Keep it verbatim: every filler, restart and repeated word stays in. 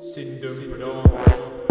Sindum Pradam.